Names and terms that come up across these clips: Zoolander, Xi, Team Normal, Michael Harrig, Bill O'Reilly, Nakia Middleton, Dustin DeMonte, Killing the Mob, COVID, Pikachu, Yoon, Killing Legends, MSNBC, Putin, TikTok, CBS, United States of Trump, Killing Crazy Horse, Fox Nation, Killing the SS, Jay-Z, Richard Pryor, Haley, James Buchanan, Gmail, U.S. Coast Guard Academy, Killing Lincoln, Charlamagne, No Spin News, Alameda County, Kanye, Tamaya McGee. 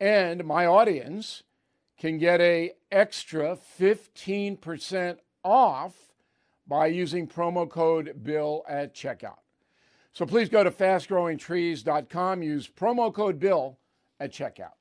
And my audience can get an extra 15% off by using promo code BILL at checkout. So please go to fastgrowingtrees.com, use promo code BILL at checkout.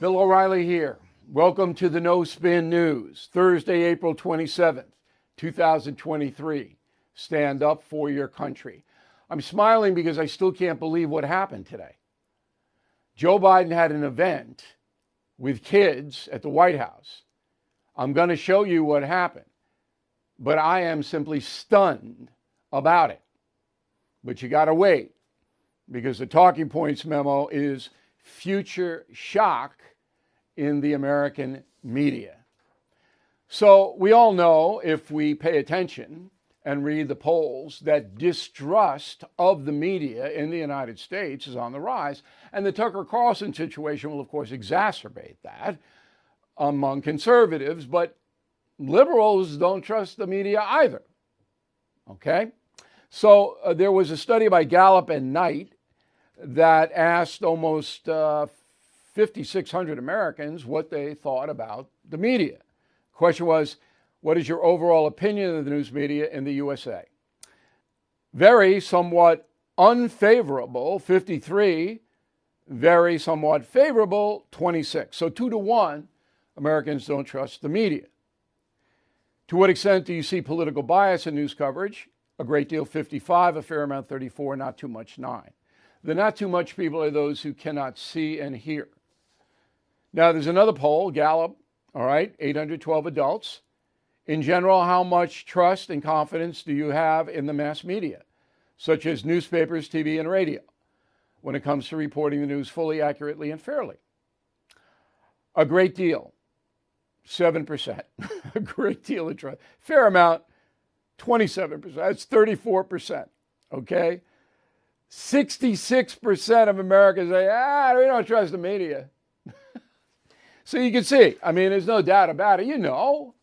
Bill O'Reilly here. Welcome to the No Spin News, Thursday, April 27th, 2023. Stand up for your country. I'm smiling because I still can't believe what happened today. Joe Biden had an event with kids at the White House. I'm going to show you what happened, but I am simply stunned about it. But you got to wait, because the talking points memo is future shock in the American media. So we all know, if we pay attention and read the polls, that distrust of the media in the United States is on the rise. And the Tucker Carlson situation will, of course, exacerbate that among conservatives. But liberals don't trust the media either. Okay? So there was a study by Gallup and Knight that asked almost 5,600 Americans what they thought about the media. The question was, what is your overall opinion of the news media in the USA? Very somewhat unfavorable, 53. Very somewhat favorable, 26. So 2 to 1, Americans don't trust the media. To what extent do you see political bias in news coverage? A great deal, 55, a fair amount, 34, not too much, 9. The not too much people are those who cannot see and hear. Now, there's another poll, Gallup, all right, 812 adults. In general, how much trust and confidence do you have in the mass media, such as newspapers, TV, and radio, when it comes to reporting the news fully, accurately, and fairly? A great deal, 7%. A great deal of trust. Fair amount, 27%. That's 34%, okay? 66% of Americans say, we don't trust the media. So you can see, I mean, there's no doubt about it. You know,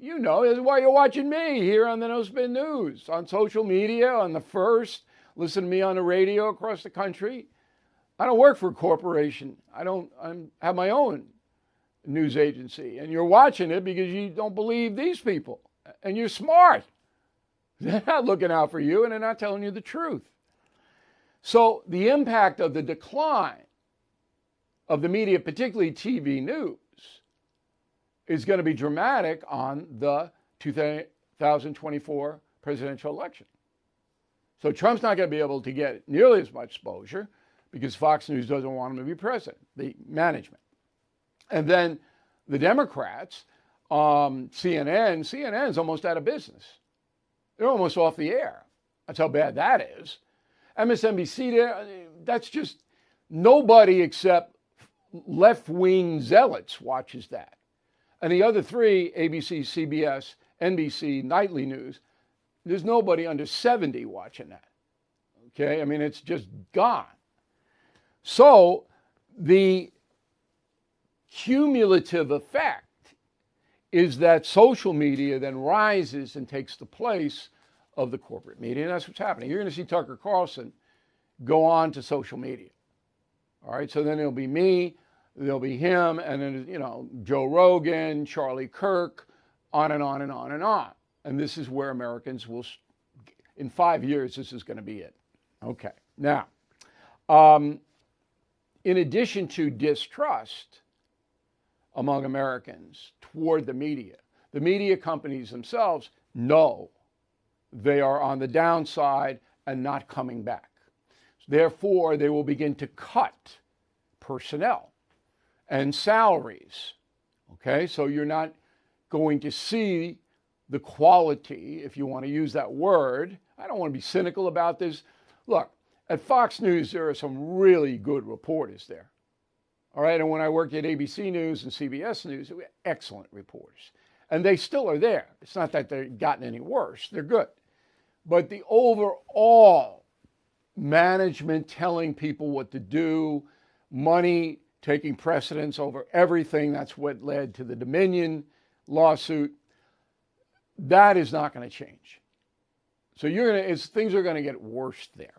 this is why you're watching me here on the No Spin News, on social media, on the First, listen to me on the radio across the country. I don't work for a corporation. I have my own news agency. And you're watching it because you don't believe these people. And you're smart. They're not looking out for you, and they're not telling you the truth. So the impact of the decline of the media, particularly TV news, is going to be dramatic on the 2024 presidential election. So Trump's not going to be able to get nearly as much exposure because Fox News doesn't want him to be president, the management. And then the Democrats, CNN's almost out of business. They're almost off the air. That's how bad that is. MSNBC, that's just nobody except left-wing zealots watches that. And the other three, ABC, CBS, NBC, nightly news, there's nobody under 70 watching that. Okay? I mean, it's just gone. So the cumulative effect is that social media then rises and takes the place of the corporate media, and that's what's happening. You're going to see Tucker Carlson go on to social media. All right, so then it'll be me, there'll be him, and then, you know, Joe Rogan, Charlie Kirk, on and on and on and on. And this is where Americans will, in 5 years, this is going to be it. Okay. Now, in addition to distrust among Americans toward the media companies themselves know they are on the downside and not coming back. Therefore, they will begin to cut personnel and salaries. Okay, so you're not going to see the quality, if you want to use that word. I don't want to be cynical about this. Look, at Fox News, there are some really good reporters there. All right, and when I worked at ABC News and CBS News, we had excellent reporters. And they still are there. It's not that they've gotten any worse. They're good. But the overall management telling people what to do, money taking precedence over everything, that's what led to the Dominion lawsuit. That is not going to change. So you're going to, things are going to get worse there.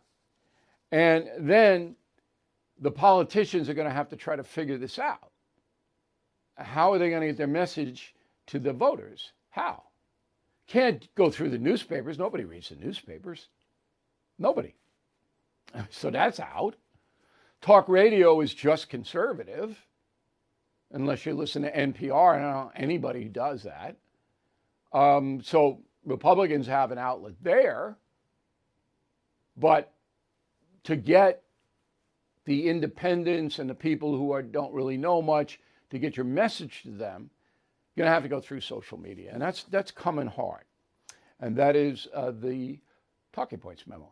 And then the politicians are going to have to try to figure this out. How are they going to get their message to the voters? How? Can't go through the newspapers. Nobody reads the newspapers. Nobody. So that's out. Talk radio is just conservative, unless you listen to NPR. I don't know anybody who does that. So Republicans have an outlet there. But to get the independents and the people who are, don't really know much, to get your message to them, you're going to have to go through social media. And that's coming hard. And that is the Talking Points memo.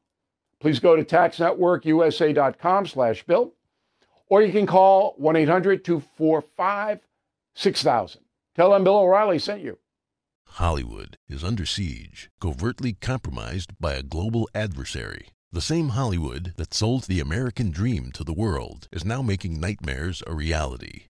Please go to taxnetworkusa.com/bill, or you can call 1-800-245-6000. Tell them Bill O'Reilly sent you. Hollywood is under siege, covertly compromised by a global adversary. The same Hollywood that sold the American dream to the world is now making nightmares a reality.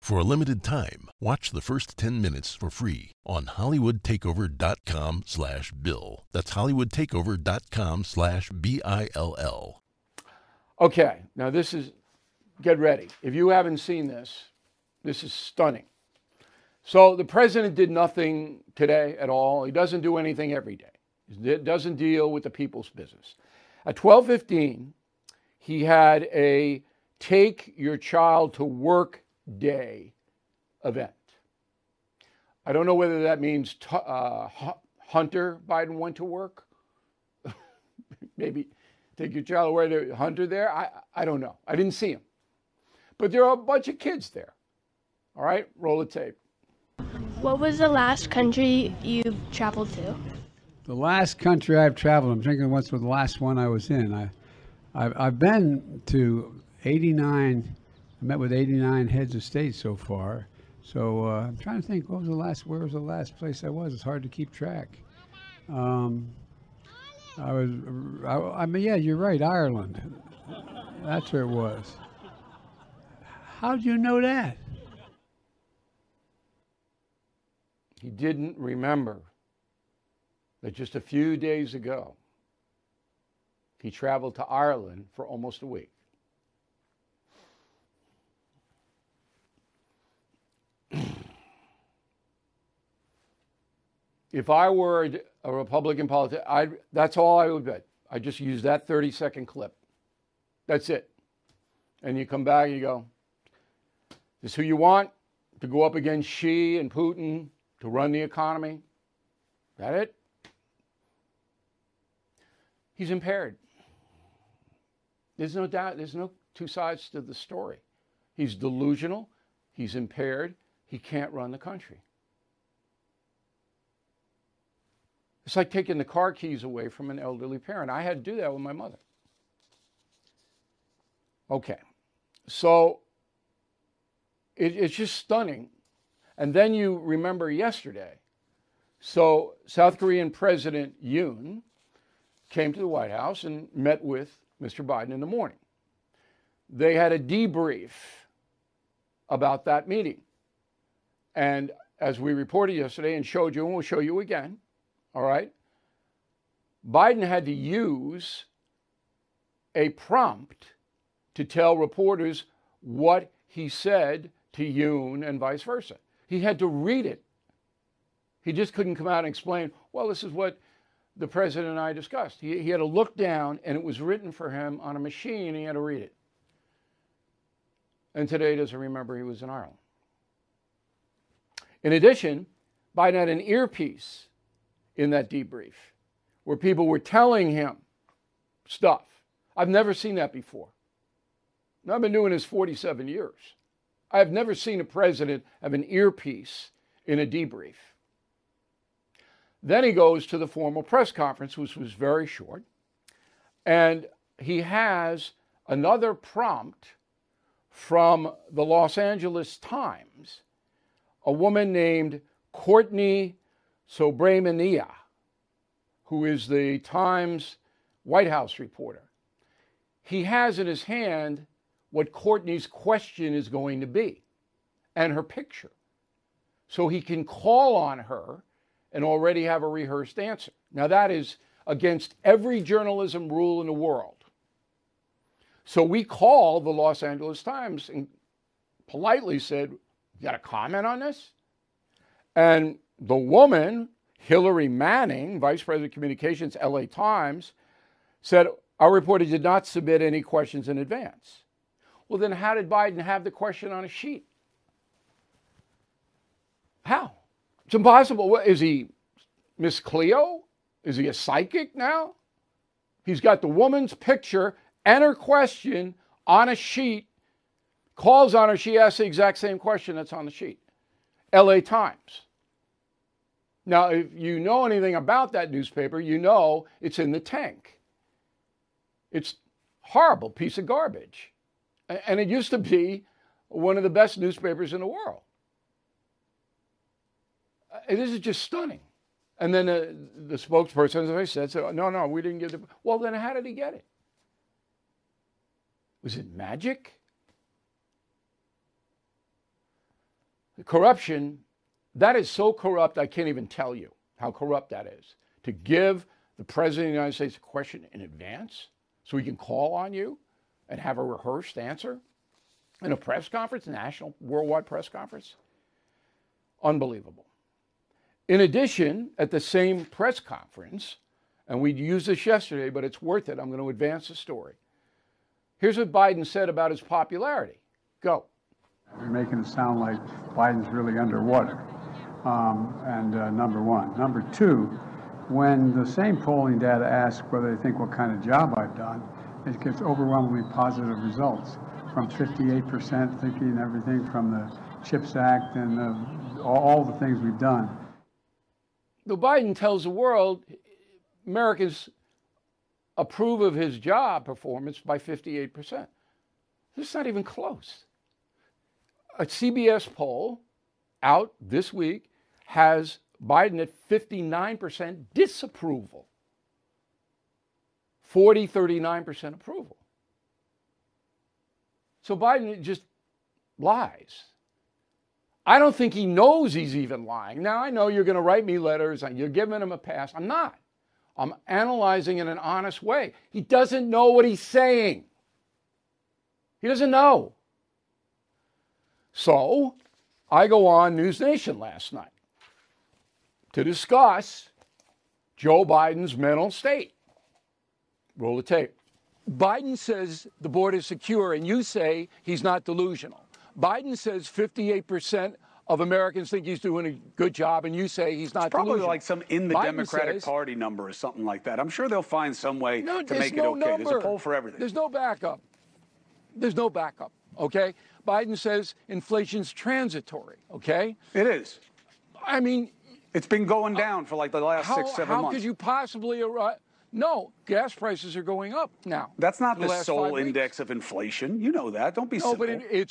For a limited time, watch the first 10 minutes for free on HollywoodTakeover.com/bill. That's HollywoodTakeover.com/BILL. Okay, now this is, get ready. If you haven't seen this, This is stunning. So the president did nothing today at all. He doesn't do anything every day. He doesn't deal with the people's business. At 12:15, he had a take your child to work day event. I don't know whether that means Hunter Biden went to work. Maybe take your child away to Hunter there. I don't know. I didn't see him. But there are a bunch of kids there. All right, roll the tape. What was the last country you've traveled to? The last country I've traveled, I'm thinking what's the last one I was in. I've been to 89, I met with 89 heads of state so far. So I'm trying to think, where was the last place I was? It's hard to keep track. I mean, yeah, you're right, Ireland. That's where it was. How'd you know that? He didn't remember that just a few days ago, he traveled to Ireland for almost a week. If I were a Republican politician, that's all I would bet. I just use that 30-second clip. That's it. And you come back and you go, this is who you want to go up against Xi and Putin to run the economy? That it? He's impaired. There's no doubt. There's no two sides to the story. He's delusional. He's impaired. He can't run the country. It's like taking the car keys away from an elderly parent. I had to do that with my mother. Okay. So it's just stunning. And then you remember yesterday. So South Korean President Yoon came to the White House and met with Mr. Biden in the morning. They had a debrief about that meeting. And as we reported yesterday and showed you, and we'll show you again, all right, Biden had to use a prompt to tell reporters what he said to Yoon and vice versa. He had to read it. He just couldn't come out and explain, well, this is what the president and I discussed. He had to look down, and it was written for him on a machine, and he had to read it. And today he doesn't remember he was in Ireland. In addition, Biden had an earpiece in that debrief where people were telling him stuff. I've never seen that before. Now, I've been doing this 47 years. I've never seen a president have an earpiece in a debrief. Then he goes to the formal press conference, which was very short, and he has another prompt from the Los Angeles Times, a woman named Courtney Sobramania, who is the Times White House reporter. He has in his hand what Courtney's question is going to be and her picture. So he can call on her and already have a rehearsed answer. Now, that is against every journalism rule in the world. So we called the Los Angeles Times and politely said, you got a comment on this? And the woman, Hillary Manning, Vice President of Communications, LA Times, said, our reporter did not submit any questions in advance. Well, then how did Biden have the question on a sheet? How? It's impossible. What, is he Miss Cleo? Is he a psychic now? He's got the woman's picture and her question on a sheet, calls on her. She asks the exact same question that's on the sheet. LA Times. Now, if you know anything about that newspaper, you know it's in the tank. It's a horrible piece of garbage. And it used to be one of the best newspapers in the world. This is just stunning. And then the spokesperson, as I said, said, no, we didn't give the... Well, then how did he get it? Was it magic? The corruption, that is so corrupt, I can't even tell you how corrupt that is. To give the President of the United States a question in advance so he can call on you and have a rehearsed answer? in a press conference, national, worldwide press conference. Unbelievable. In addition, at the same press conference, and we used this yesterday, but it's worth it. I'm going to advance the story. Here's what Biden said about his popularity. Go. You're making it sound like Biden's really underwater, number one. Number two, when the same polling data asks whether they think what kind of job I've done, it gets overwhelmingly positive results, from 58% thinking everything from the CHIPS Act and all the things we've done. Though Biden tells the world Americans approve of his job performance by 58%. This is not even close. A CBS poll out this week has Biden at 59% disapproval, 39% approval. So Biden just lies. I don't think he knows he's even lying. Now, I know you're going to write me letters and you're giving him a pass. I'm not. I'm analyzing in an honest way. He doesn't know what he's saying. He doesn't know. So I go on News Nation last night to discuss Joe Biden's mental state. Roll the tape. Biden says the border is secure, and you say he's not delusional. Biden says 58% of Americans think he's doing a good job, and you say he's not delusional. Probably like some in the Democratic Party number or something like that. I'm sure they'll find some way to make it okay. There's a poll for everything. There's no backup. There's no backup, okay? Biden says inflation's transitory, okay? It is. I mean, it's been going down for like the last 6, 7 months. How could you possibly arrive? No, gas prices are going up now. That's not the sole index of inflation. You know that. Don't be silly. No, but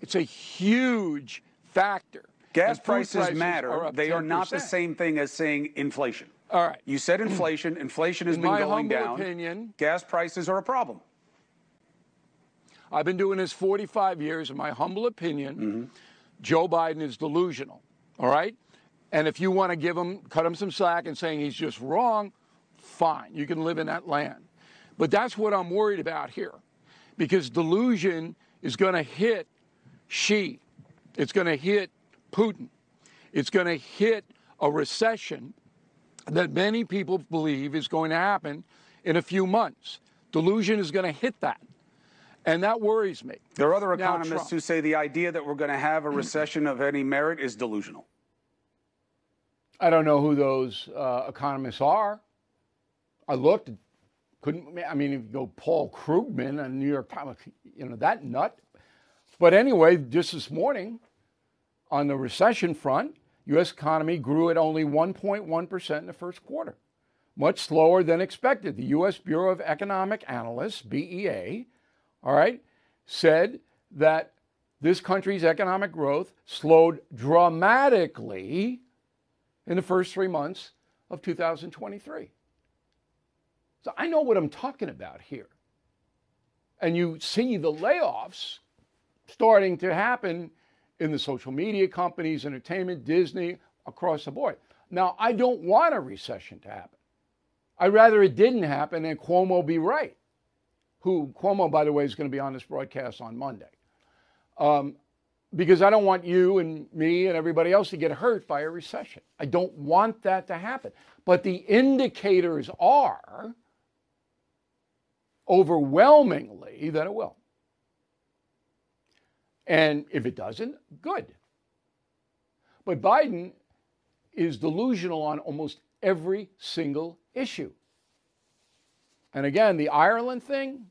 it's a huge factor. Gas prices matter. They are not the same thing as saying inflation. All right. You said inflation. Inflation has been going down. In my humble opinion, gas prices are a problem. I've been doing this 45 years. In my humble opinion, Joe Biden is delusional. All right? And if you want to give him, cut him some slack and saying he's just wrong, fine. You can live in that land. But that's what I'm worried about here, because delusion is going to hit Xi. It's going to hit Putin. It's going to hit a recession that many people believe is going to happen in a few months. Delusion is going to hit that. And that worries me. There are other economists who say the idea that we're going to have a recession of any merit is delusional. I don't know who those economists are. I looked, couldn't, I mean, if you go Paul Krugman on New York Times, you know, that nut. But anyway, just this morning, on the recession front, U.S. economy grew at only 1.1% in the first quarter, much slower than expected. The U.S. Bureau of Economic Analysts, BEA, all right, said that this country's economic growth slowed dramatically in the first 3 months of 2023. So I know what I'm talking about here. And you see the layoffs starting to happen in the social media companies, entertainment, Disney, across the board. Now, I don't want a recession to happen. I'd rather it didn't happen and Cuomo be right, who Cuomo, by the way, is going to be on this broadcast on Monday. Because I don't want you and me and everybody else to get hurt by a recession. I don't want that to happen. But the indicators are overwhelmingly that it will. And if it doesn't, good. But Biden is delusional on almost every single issue. And again, the Ireland thing,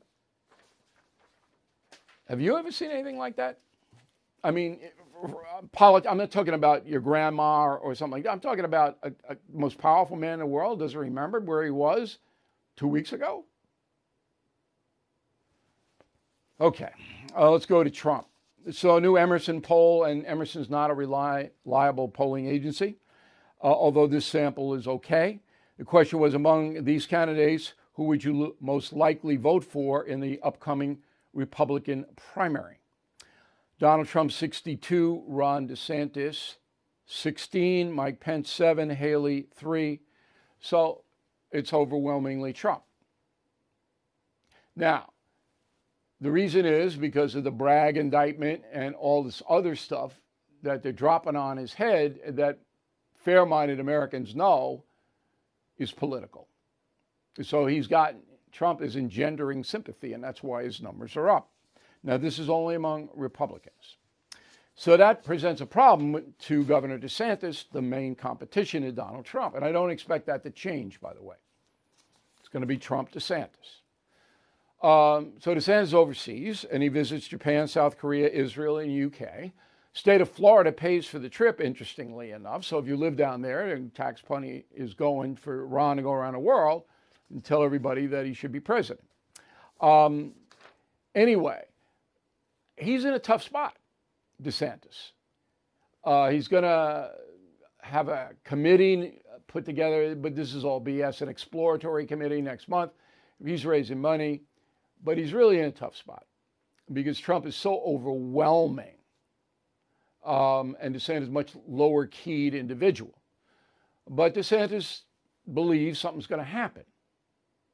have you ever seen anything like that? I mean, I'm not talking about your grandma or something like that. I'm talking about a most powerful man in the world doesn't remember where he was 2 weeks ago. Okay, let's go to Trump. So a new Emerson poll, and Emerson's not a reliable polling agency, although this sample is okay. The question was, among these candidates, who would you most likely vote for in the upcoming Republican primary? Donald Trump, 62, Ron DeSantis, 16, Mike Pence, 7, Haley, 3. So it's overwhelmingly Trump. Now, The reason is because of the Bragg indictment and all this other stuff that they're dropping on his head that fair-minded Americans know is political. So Trump is engendering sympathy, and that's why his numbers are up. Now, this is only among Republicans. So that presents a problem to Governor DeSantis, the main competition is Donald Trump. And I don't expect that to change, by the way. It's going to be Trump-DeSantis. So DeSantis is overseas, and he visits Japan, South Korea, Israel, and UK. State of Florida pays for the trip, interestingly enough. So if you live down there, and tax money is going for Ron to go around the world and tell everybody that he should be president. Anyway, he's in a tough spot, DeSantis. He's going to have a committee put together, but this is all BS, an exploratory committee next month. He's raising money, but he's really in a tough spot because Trump is so overwhelming and DeSantis is a much lower-keyed individual. But DeSantis believes something's going to happen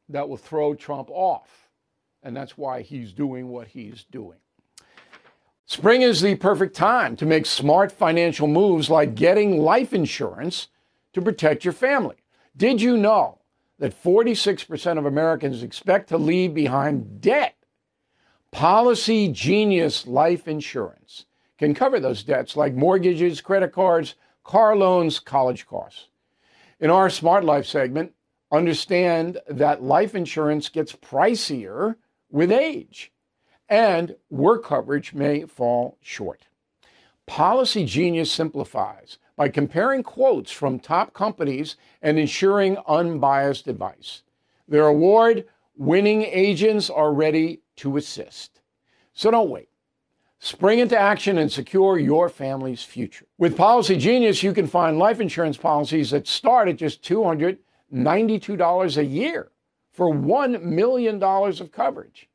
that will throw Trump off, and that's why he's doing what he's doing. Spring is the perfect time to make smart financial moves like getting life insurance to protect your family. Did you know that 46% of Americans expect to leave behind debt? PolicyGenius Life Insurance can cover those debts like mortgages, credit cards, car loans, college costs. In our Smart Life segment, understand that life insurance gets pricier with age and work coverage may fall short. PolicyGenius simplifies by comparing quotes from top companies and ensuring unbiased advice. Their award-winning agents are ready to assist. So don't wait. Spring into action and secure your family's future. With PolicyGenius, you can find life insurance policies that start at just $292 a year for $1 million of coverage.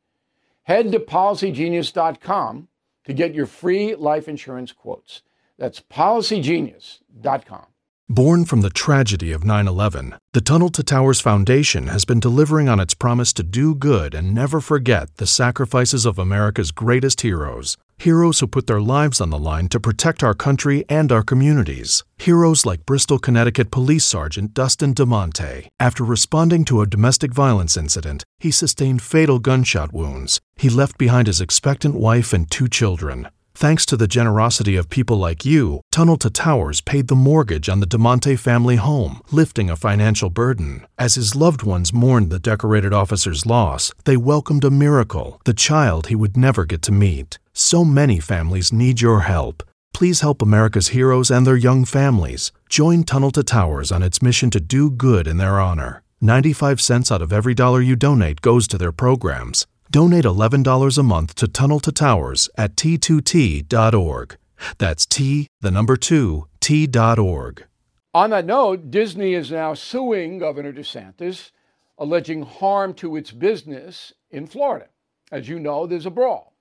Head to PolicyGenius.com to get your free life insurance quotes. That's PolicyGenius.com. Born from the tragedy of 9/11, the Tunnel to Towers Foundation has been delivering on its promise to do good and never forget the sacrifices of America's greatest heroes. Heroes who put their lives on the line to protect our country and our communities. Heroes like Bristol, Connecticut Police Sergeant Dustin DeMonte. After responding to a domestic violence incident, he sustained fatal gunshot wounds. He left behind his expectant wife and 2 children. Thanks to the generosity of people like you, Tunnel to Towers paid the mortgage on the DeMonte family home, lifting a financial burden. As his loved ones mourned the decorated officer's loss, they welcomed a miracle, the child he would never get to meet. So many families need your help. Please help America's heroes and their young families. Join Tunnel to Towers on its mission to do good in their honor. 95 cents out of every dollar you donate goes to their programs. Donate $11 a month to Tunnel to Towers at T2T.org. That's T2T.org. On that note, Disney is now suing Governor DeSantis, alleging harm to its business in Florida. As you know, there's a brawl.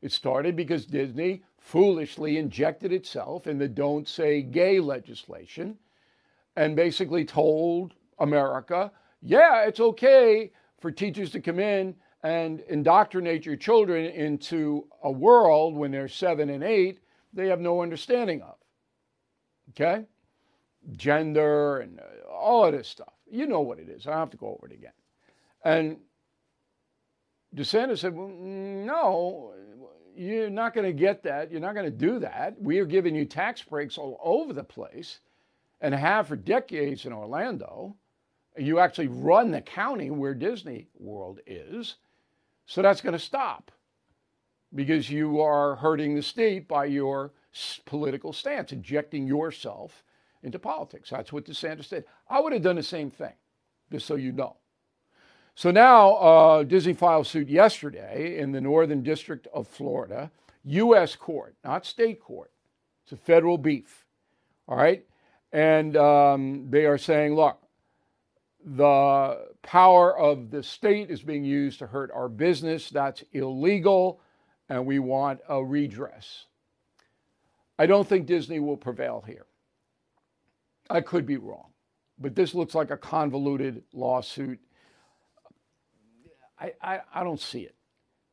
It started because Disney foolishly injected itself in the Don't Say Gay legislation and basically told America, yeah, it's okay for teachers to come in and indoctrinate your children into a world when they're 7 and 8, they have no understanding of, okay? Gender and all of this stuff. You know what it is. I don't have to go over it again. And DeSantis said, well, no, you're not going to get that. You're not going to do that. We are giving you tax breaks all over the place and have for decades in Orlando. You actually run the county where Disney World is. So that's going to stop because you are hurting the state by your political stance, injecting yourself into politics. That's what DeSantis did. I would have done the same thing, just so you know. So now Disney filed suit yesterday in the Northern District of Florida, U.S. court, not state court. It's a federal beef, all right? And they are saying, look, the power of the state is being used to hurt our business. That's illegal, and we want a redress. I don't think Disney will prevail here. I could be wrong, but this looks like a convoluted lawsuit. I don't see it.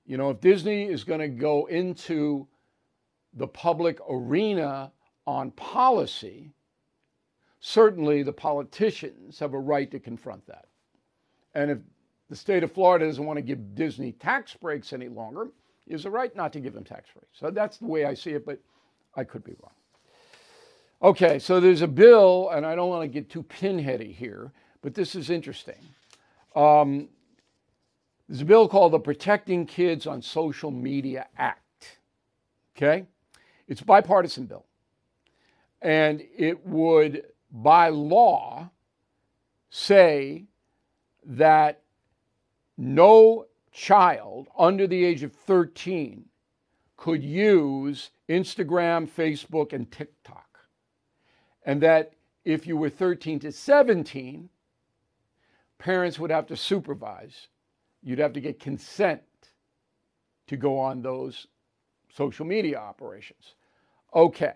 You know, if Disney is going to go into the public arena on policy, certainly the politicians have a right to confront that. And if the state of Florida doesn't want to give Disney tax breaks any longer, is the right not to give them tax breaks. So that's the way I see it, but I could be wrong. Okay, so there's a bill, and I don't want to get too pinheady here, but this is interesting. There's a bill called the Protecting Kids on Social Media Act, okay? It's a bipartisan bill, and it would, by law, say that no child under the age of 13 could use Instagram, Facebook, and TikTok, and that if you were 13 to 17, parents would have to supervise. You'd have to get consent to go on those social media operations. Okay,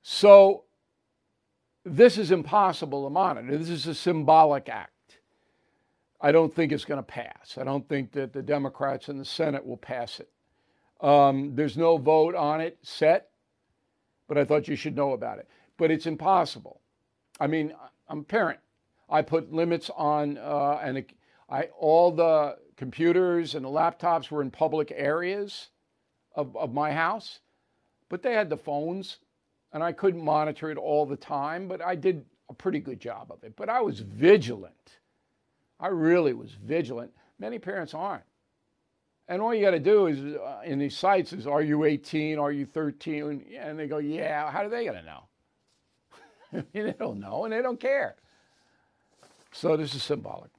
so this is impossible to monitor. This is a symbolic act. I don't think it's going to pass. I don't think that the Democrats in the Senate will pass it. There's no vote on it set, but I thought you should know about it. But it's impossible. I mean, I'm a parent. I put limits on all the computers and the laptops were in public areas of my house, but they had the phones, and I couldn't monitor it all the time, but I did a pretty good job of it. But I was vigilant. I really was vigilant. Many parents aren't. And all you got to do is, in these sites, is, are you 18? Are you 13? And they go, yeah. How are they going to know? I mean, they don't know, and they don't care. So this is symbolic.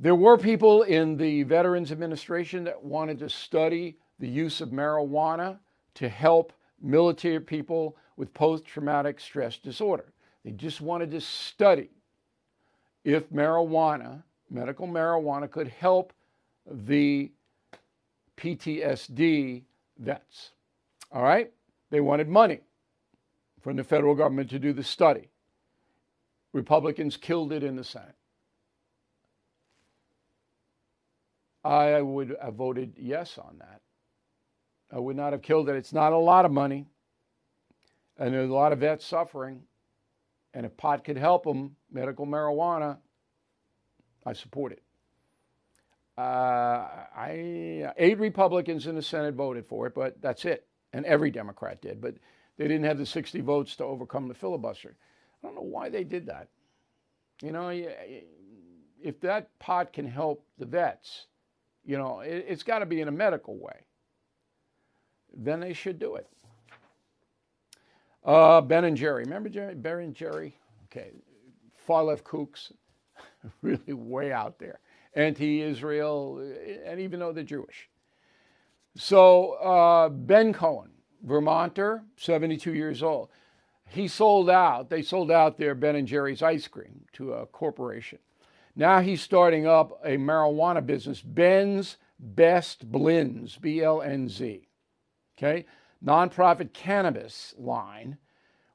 There were people in the Veterans Administration that wanted to study the use of marijuana to help military people with post-traumatic stress disorder. They just wanted to study if marijuana, medical marijuana, could help the PTSD vets. All right? They wanted money from the federal government to do the study. Republicans killed it in the Senate. I would have voted yes on that. I would not have killed it. It's not a lot of money. And there's a lot of vets suffering. And if pot could help them, medical marijuana, I support it. 8 Republicans in the Senate voted for it, but that's it. And every Democrat did. But they didn't have the 60 votes to overcome the filibuster. I don't know why they did that. You know, if that pot can help the vets, you know, it's got to be in a medical way. Then they should do it. Ben and Jerry. Remember Jerry? Ben and Jerry? Okay. Far left kooks. Really way out there. Anti-Israel, and even though they're Jewish. So Ben Cohen, Vermonter, 72 years old. He sold out. They sold out their Ben and Jerry's ice cream to a corporation. Now he's starting up a marijuana business, Ben's Best Blends, BLNZ, okay? Nonprofit cannabis line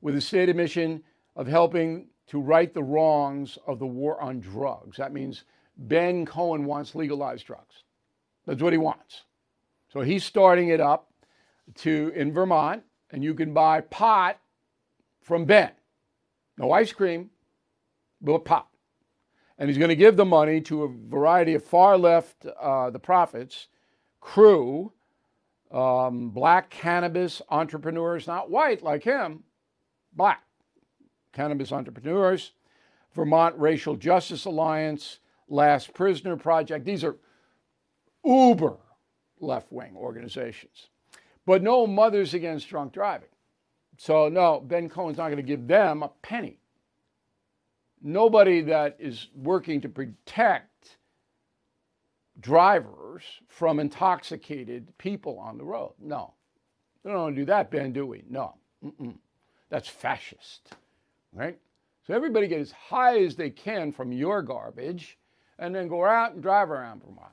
with a stated mission of helping to right the wrongs of the war on drugs. That means Ben Cohen wants legalized drugs. That's what he wants. So he's starting it up in Vermont, and you can buy pot from Ben. No ice cream, but pot. And he's going to give the money to a variety of far left, the profits, crew, black cannabis entrepreneurs, not white like him, black cannabis entrepreneurs, Vermont Racial Justice Alliance, Last Prisoner Project. These are uber left-wing organizations. But no Mothers Against Drunk Driving. So no, Ben Cohen's not going to give them a penny. Nobody that is working to protect drivers from intoxicated people on the road. No. They don't want to do that, Ben, do we? No. Mm-mm. That's fascist, right? So everybody get as high as they can from your garbage and then go out and drive around Vermont.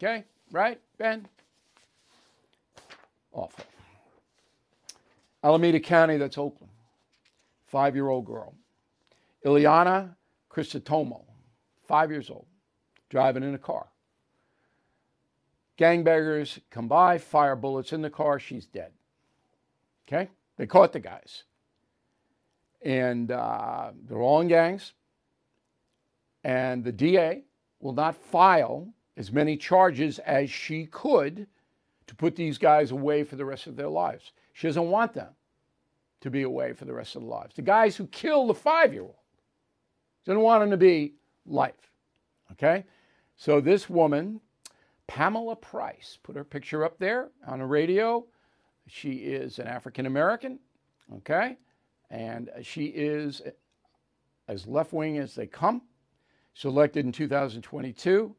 Okay? Right, Ben? Awful. Alameda County, that's Oakland. 5-year-old girl. Ileana Cristotomo, 5 years old, driving in a car. Gangbangers come by, fire bullets in the car, she's dead. Okay? They caught the guys. And they're all in gangs. And the DA will not file as many charges as she could to put these guys away for the rest of their lives. She doesn't want them to be away for the rest of their lives. The guys who kill the 5-year-old, doesn't want them to be life. Okay? So this woman, Pamela Price, put her picture up there on the radio. She is an African-American, okay? And she is as left-wing as they come. She was elected in 2022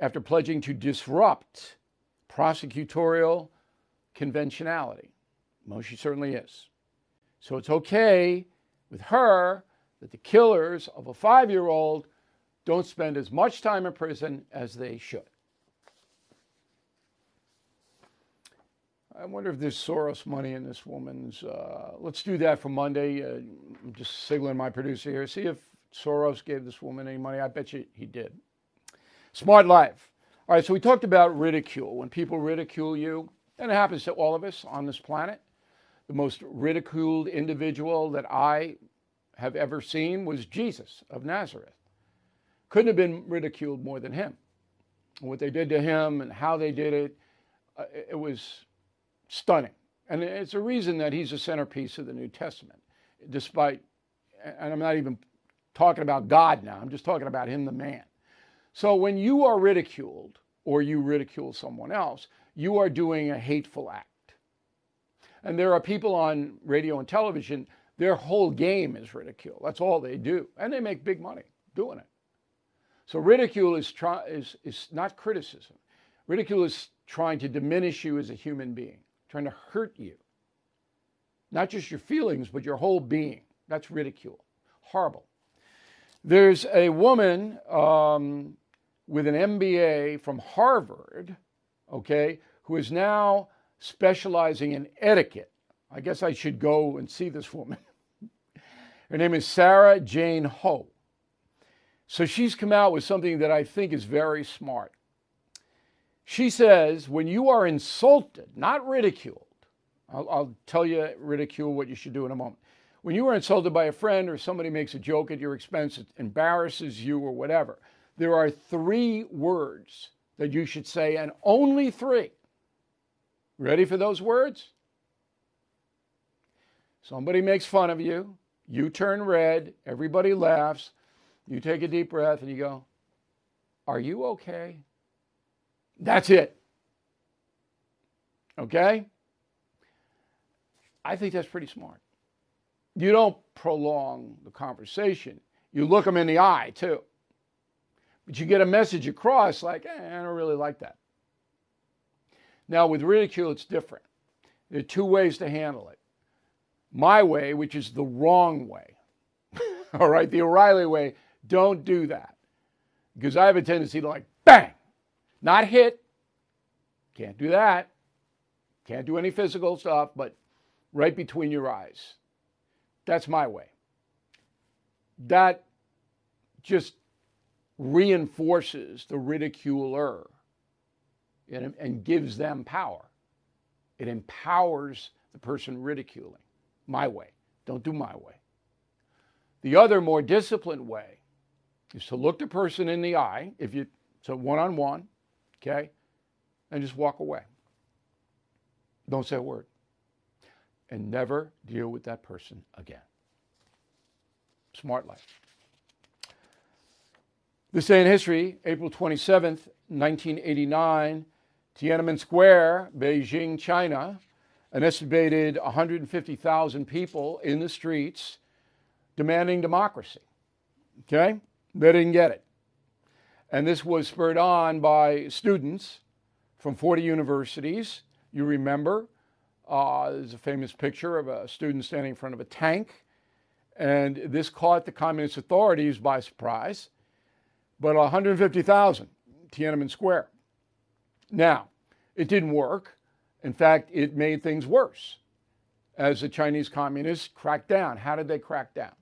after pledging to disrupt prosecutorial conventionality. Well, she certainly is. So it's okay with her that the killers of a 5-year-old don't spend as much time in prison as they should. I wonder if there's Soros money in this woman's. Let's do that for Monday. I'm just signaling my producer here. See if Soros gave this woman any money. I bet you he did. Smart Life. All right, so we talked about ridicule. When people ridicule you, and it happens to all of us on this planet, the most ridiculed individual that I have ever seen was Jesus of Nazareth. Couldn't have been ridiculed more than him. And what they did to him and how they did it, it was stunning. And it's a reason that he's a centerpiece of the New Testament, despite, and I'm not even talking about God now, I'm just talking about him, the man. So when you are ridiculed or you ridicule someone else, you are doing a hateful act. And there are people on radio and television, their whole game is ridicule. That's all they do. And they make big money doing it. So ridicule is not criticism. Ridicule is trying to diminish you as a human being, trying to hurt you. Not just your feelings, but your whole being. That's ridicule. Horrible. There's a woman with an MBA from Harvard, okay, who is now specializing in etiquette. I guess I should go and see this woman. Her name is Sarah Jane Ho. So she's come out with something that I think is very smart. She says, when you are insulted, not ridiculed, I'll tell you ridicule what you should do in a moment. When you are insulted by a friend or somebody makes a joke at your expense, it embarrasses you or whatever, there are 3 words that you should say, and only 3. Ready for those words? Somebody makes fun of you, you turn red, everybody laughs, you take a deep breath and you go, are you okay? That's it. Okay? I think that's pretty smart. You don't prolong the conversation. You look them in the eye, too. But you get a message across like, I don't really like that. Now, with ridicule, it's different. There are 2 ways to handle it. My way, which is the wrong way. All right? The O'Reilly way, don't do that. Because I have a tendency to like, bang! Not hit. Can't do that. Can't do any physical stuff, but right between your eyes. That's my way. That just reinforces the ridiculer and gives them power. It empowers the person ridiculing. My way. Don't do my way. The other, more disciplined way is to look the person in the eye, if you, so one-on-one, okay, and just walk away. Don't say a word. And never deal with that person again. Smart Life. This day in history, April 27th, 1989, Tiananmen Square, Beijing, China, an estimated 150,000 people in the streets demanding democracy. Okay? They didn't get it. And this was spurred on by students from 40 universities. You remember, there's a famous picture of a student standing in front of a tank. And this caught the communist authorities by surprise. But 150,000, Tiananmen Square. Now, it didn't work. In fact, it made things worse as the Chinese communists cracked down. How did they crack down?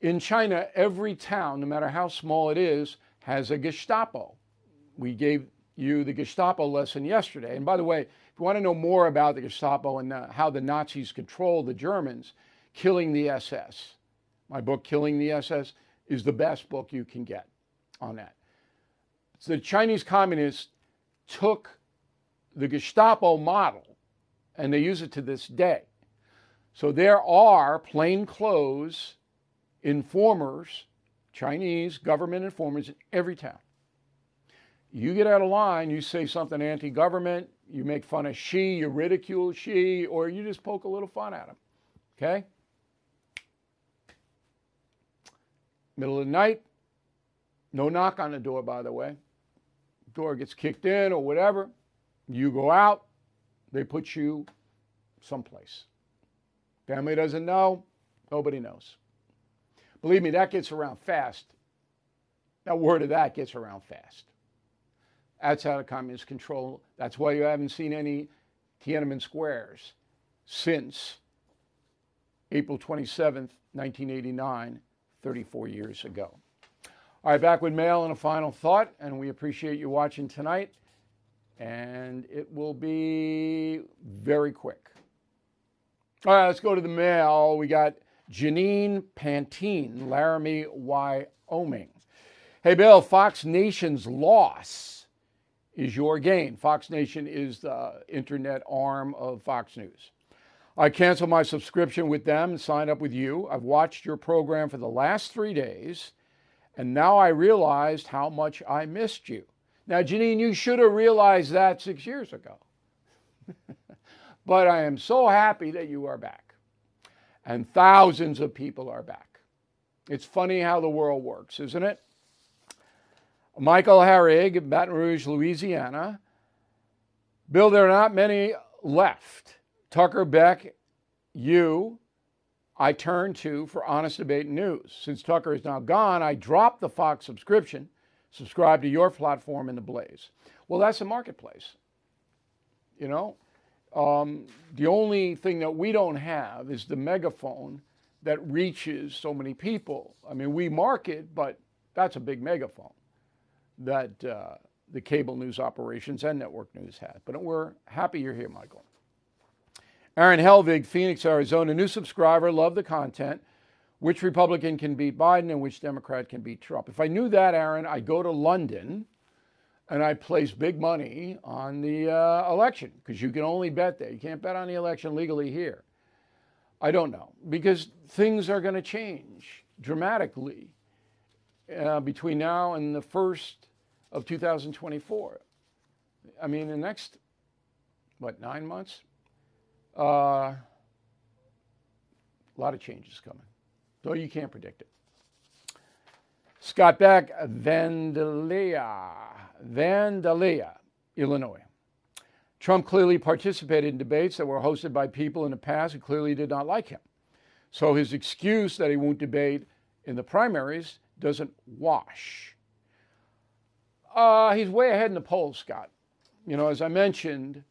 In China, every town, no matter how small it is, has a Gestapo. We gave you the Gestapo lesson yesterday. And by the way, if you want to know more about the Gestapo and how the Nazis control the Germans, Killing the SS. My book, Killing the SS, is the best book you can get on that. So the Chinese communists took the Gestapo model and they use it to this day. So there are plainclothes informers, Chinese government informers in every town. You get out of line, you say something anti-government, you make fun of Xi, you ridicule Xi, or you just poke a little fun at him. Okay? Middle of the night, no knock on the door, by the way. Door gets kicked in or whatever. You go out, they put you someplace. Family doesn't know, nobody knows. Believe me, that gets around fast. That word of that gets around fast. That's how the communists control. That's why you haven't seen any Tiananmen Squares since April 27th, 1989, 34 years ago. All right, back with mail and a final thought, and we appreciate you watching tonight. And it will be very quick. All right, let's go to the mail. We got Janine Pantine, Laramie, Wyoming. Hey, Bill, Fox Nation's loss is your gain. Fox Nation is the internet arm of Fox News. I canceled my subscription with them and signed up with you. I've watched your program for the last 3 days, and now I realized how much I missed you. Now, Janine, you should have realized that 6 years ago. But I am so happy that you are back. And thousands of people are back. It's funny how the world works, isn't it? Michael Harrig, Baton Rouge, Louisiana. Bill, there are not many left. Tucker, Beck, you, I turn to for honest debate and news. Since Tucker is now gone, I dropped the Fox subscription, subscribe to your platform in the Blaze. Well, that's the marketplace. You know, the only thing that we don't have is the megaphone that reaches so many people. I mean, we market, but that's a big megaphone that the cable news operations and network news had. But we're happy you're here, Michael. Aaron Helvig, Phoenix, Arizona, new subscriber, love the content. Which Republican can beat Biden and which Democrat can beat Trump? If I knew that, Aaron, I'd go to London and I'd place big money on the election, because you can only bet there. You can't bet on the election legally here. I don't know, because things are going to change dramatically between now and the 1st of 2024. I mean, the next, what, 9 months? A lot of changes coming. So you can't predict it. Scott Beck, Vandalia, Illinois. Trump clearly participated in debates that were hosted by people in the past who clearly did not like him. So his excuse that he won't debate in the primaries doesn't wash. He's way ahead in the polls, Scott. You know, as I mentioned,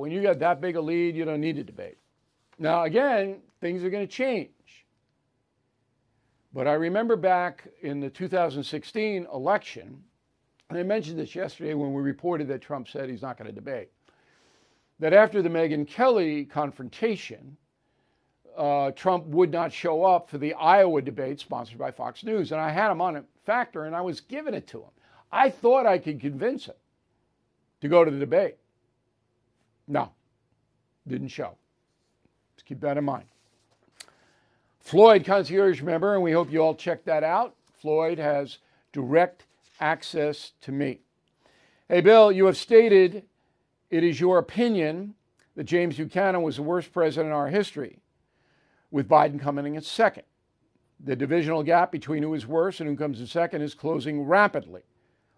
when you got that big a lead, you don't need a debate. Now, again, things are going to change. But I remember back in the 2016 election, and I mentioned this yesterday when we reported that Trump said he's not going to debate, that after the Megyn Kelly confrontation, Trump would not show up for the Iowa debate sponsored by Fox News. And I had him on a factor, and I was giving it to him. I thought I could convince him to go to the debate. No, didn't show. Just keep that in mind. Floyd, concierge member, and we hope you all check that out. Floyd has direct access to me. Hey, Bill, you have stated it is your opinion that James Buchanan was the worst president in our history, with Biden coming in second. The divisional gap between who is worse and who comes in second is closing rapidly.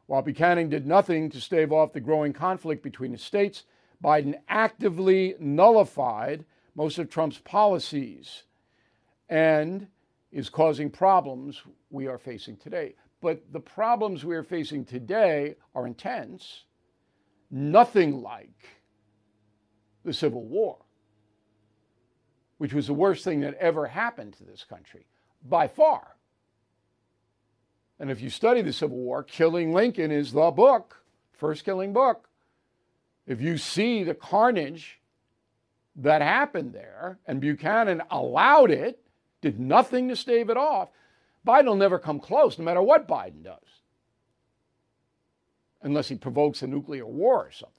While Buchanan did nothing to stave off the growing conflict between the states, Biden actively nullified most of Trump's policies and is causing problems we are facing today. But the problems we are facing today are intense, nothing like the Civil War, which was the worst thing that ever happened to this country, by far. And if you study the Civil War, Killing Lincoln is the book First Killing book, if you see the carnage that happened there, and Buchanan allowed it, did nothing to stave it off, Biden will never come close, no matter what Biden does, unless he provokes a nuclear war or something.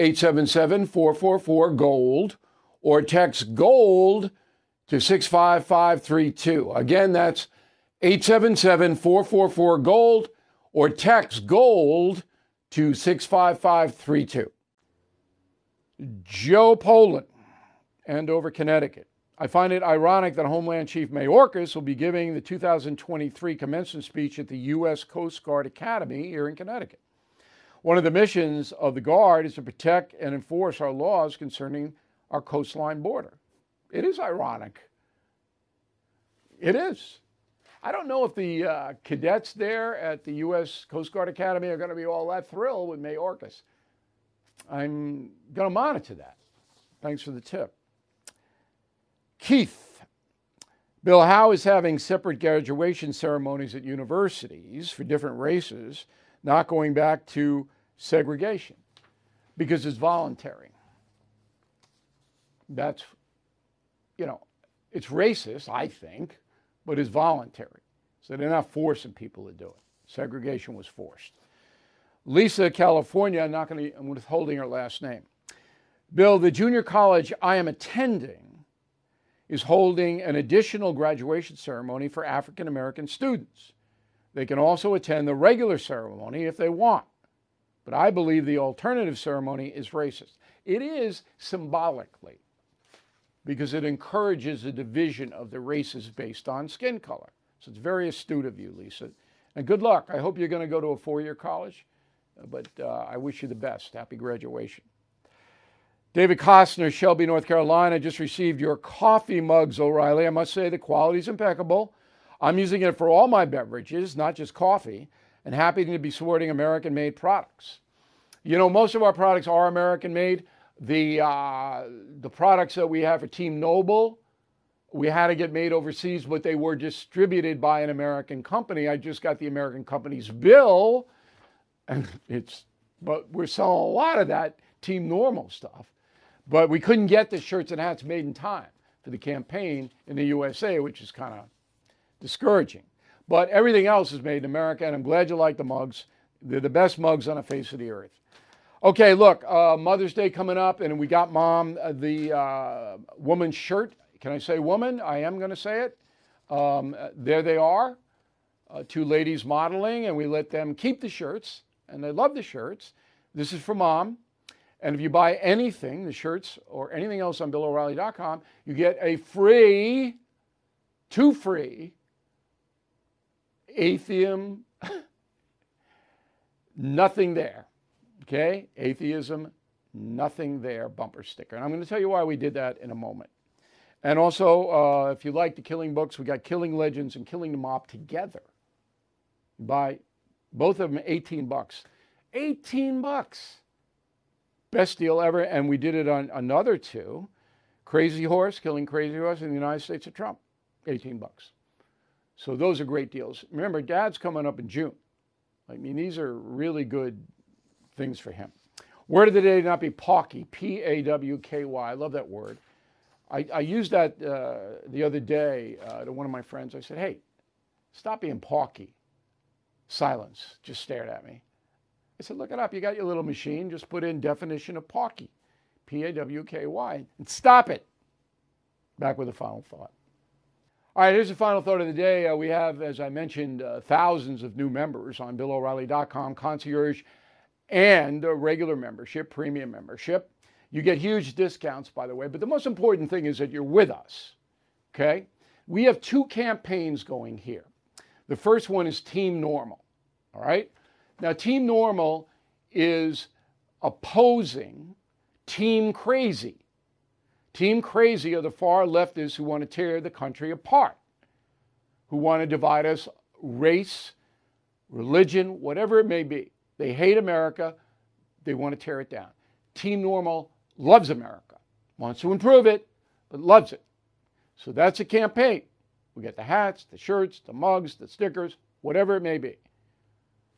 877-444-GOLD, or text GOLD to 65532. Again, that's 877-444-GOLD, or text GOLD to 65532. Joe Poland, Andover, Connecticut. I find it ironic that Homeland Chief Mayorkas will be giving the 2023 commencement speech at the U.S. Coast Guard Academy here in Connecticut. One of the missions of the Guard is to protect and enforce our laws concerning our coastline border. It is ironic. It is. I don't know if the cadets there at the U.S. Coast Guard Academy are going to be all that thrilled with Mayorkas. I'm going to monitor that. Thanks for the tip. Keith, Bill Howe is having separate graduation ceremonies at universities for different races, not going back to segregation because it's voluntary. That's, you know, it's racist, I think, but it's voluntary. So they're not forcing people to do it. Segregation was forced. Lisa, California, I'm withholding her last name. Bill, the junior college I am attending is holding an additional graduation ceremony for African American students. They can also attend the regular ceremony if they want. But I believe the alternative ceremony is racist. It is symbolically, because it encourages a division of the races based on skin color. So it's very astute of you, Lisa. And good luck. I hope you're going to go to a four-year college, but I wish you the best. Happy graduation. David Costner, Shelby, North Carolina, just received your coffee mugs, O'Reilly. I must say the quality is impeccable. I'm using it for all my beverages, not just coffee, and happy to be supporting American-made products. You know, most of our products are American-made. The products that we have for Team Noble, we had to get made overseas, but they were distributed by an American company. I just got the American company's bill, and but we're selling a lot of that Team Normal stuff. But we couldn't get the shirts and hats made in time for the campaign in the USA, which is kind of discouraging. But everything else is made in America, and I'm glad you like the mugs. They're the best mugs on the face of the earth. Okay, look, Mother's Day coming up, and we got Mom the woman's shirt. Can I say woman? I am going to say it. There they are, two ladies modeling, and we let them keep the shirts and I love the shirts. This is for Mom. And if you buy anything, the shirts or anything else on BillO'Reilly.com, you get a free, two free, atheism, nothing there. Okay? Atheism, nothing there bumper sticker. And I'm going to tell you why we did that in a moment. And also, if you like the Killing books, we got Killing Legends and Killing the Mob together. You buy both of them, 18 bucks. 18 bucks. Best deal ever, and we did it on another two. Crazy Horse, Killing Crazy Horse, in the United States of Trump, 18 bucks. So those are great deals. Remember, Dad's coming up in June. I mean, these are really good things for him. Word of the day, not be pawky, P-A-W-K-Y. I love that word. I used that the other day to one of my friends. I said, hey, stop being pawky. Silence, just stared at me. I said, look it up. You got your little machine. Just put in definition of pawky, P-A-W-K-Y, and stop it. Back with a final thought. All right, here's the final thought of the day. We have, as I mentioned, thousands of new members on BillO'Reilly.com, concierge and regular membership, premium membership. You get huge discounts, by the way, but the most important thing is that you're with us, okay? We have two campaigns going here. The first one is Team Normal, all right? Now, Team Normal is opposing Team Crazy. Team Crazy are the far leftists who want to tear the country apart, who want to divide us, race, religion, whatever it may be. They hate America. They want to tear it down. Team Normal loves America, wants to improve it, but loves it. So that's a campaign. We get the hats, the shirts, the mugs, the stickers, whatever it may be.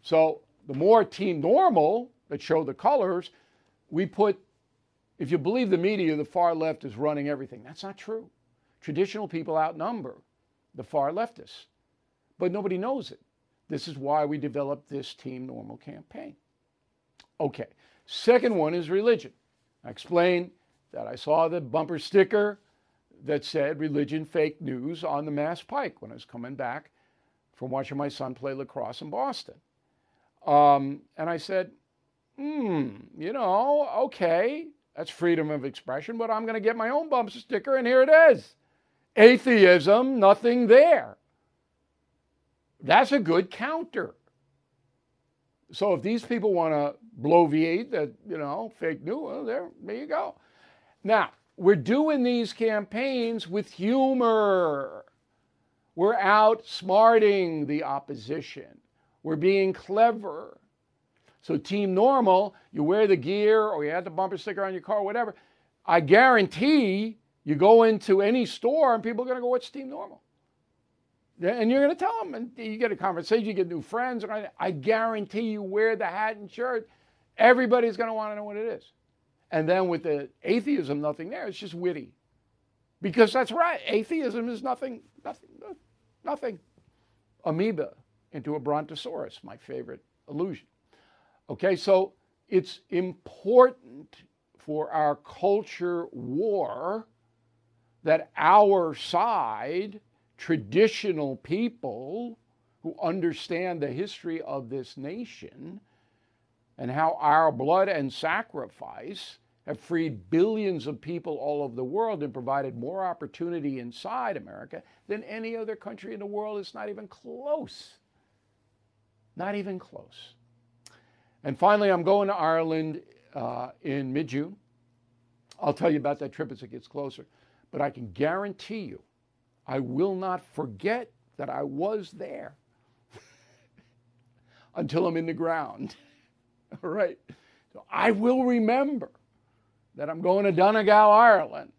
So the more Team Normal that show the colors, we put, if you believe the media, the far left is running everything. That's not true. Traditional people outnumber the far leftists, but nobody knows it. This is why we developed this Team Normal campaign. Okay, second one is religion. I explained that I saw the bumper sticker that said religion fake news on the Mass Pike when I was coming back from watching my son play lacrosse in Boston. And I said, you know, okay, that's freedom of expression, but I'm going to get my own bumper sticker, and here it is. Atheism, nothing there. That's a good counter. So if these people want to bloviate that, you know, fake news, well, there you go. Now, we're doing these campaigns with humor. We're outsmarting the opposition. We're being clever. So Team Normal, you wear the gear or you have the bumper sticker on your car, whatever. I guarantee you go into any store and people are going to go, what's Team Normal? And you're going to tell them. And you get a conversation, you get new friends. I guarantee you wear the hat and shirt. Everybody's going to want to know what it is. And then with the atheism, nothing there, it's just witty. Because that's right. Atheism is nothing. Amoeba into a brontosaurus, my favorite illusion. Okay, so it's important for our culture war that our side, traditional people who understand the history of this nation and how our blood and sacrifice have freed billions of people all over the world and provided more opportunity inside America than any other country in the world. It's not even close. Not even close. And finally, I'm going to Ireland in mid-June. I'll tell you about that trip as it gets closer. But I can guarantee you, I will not forget that I was there until I'm in the ground. All right. So I will remember that I'm going to Donegal, Ireland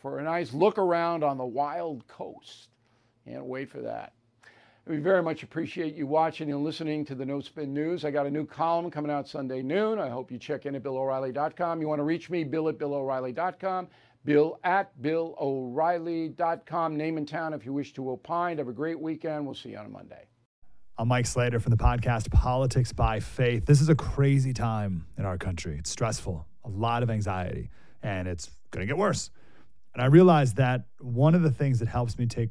for a nice look around on the wild coast. Can't wait for that. We very much appreciate you watching and listening to the No Spin News. I got a new column coming out Sunday noon. I hope you check in at BillO'Reilly.com. You want to reach me, Bill at BillO'Reilly.com, Bill at BillO'Reilly.com. Name and town if you wish to opine. Have a great weekend. We'll see you on Monday. I'm Mike Slater from the podcast Politics by Faith. This is a crazy time in our country. It's stressful, a lot of anxiety, and it's going to get worse. And I realized that one of the things that helps me take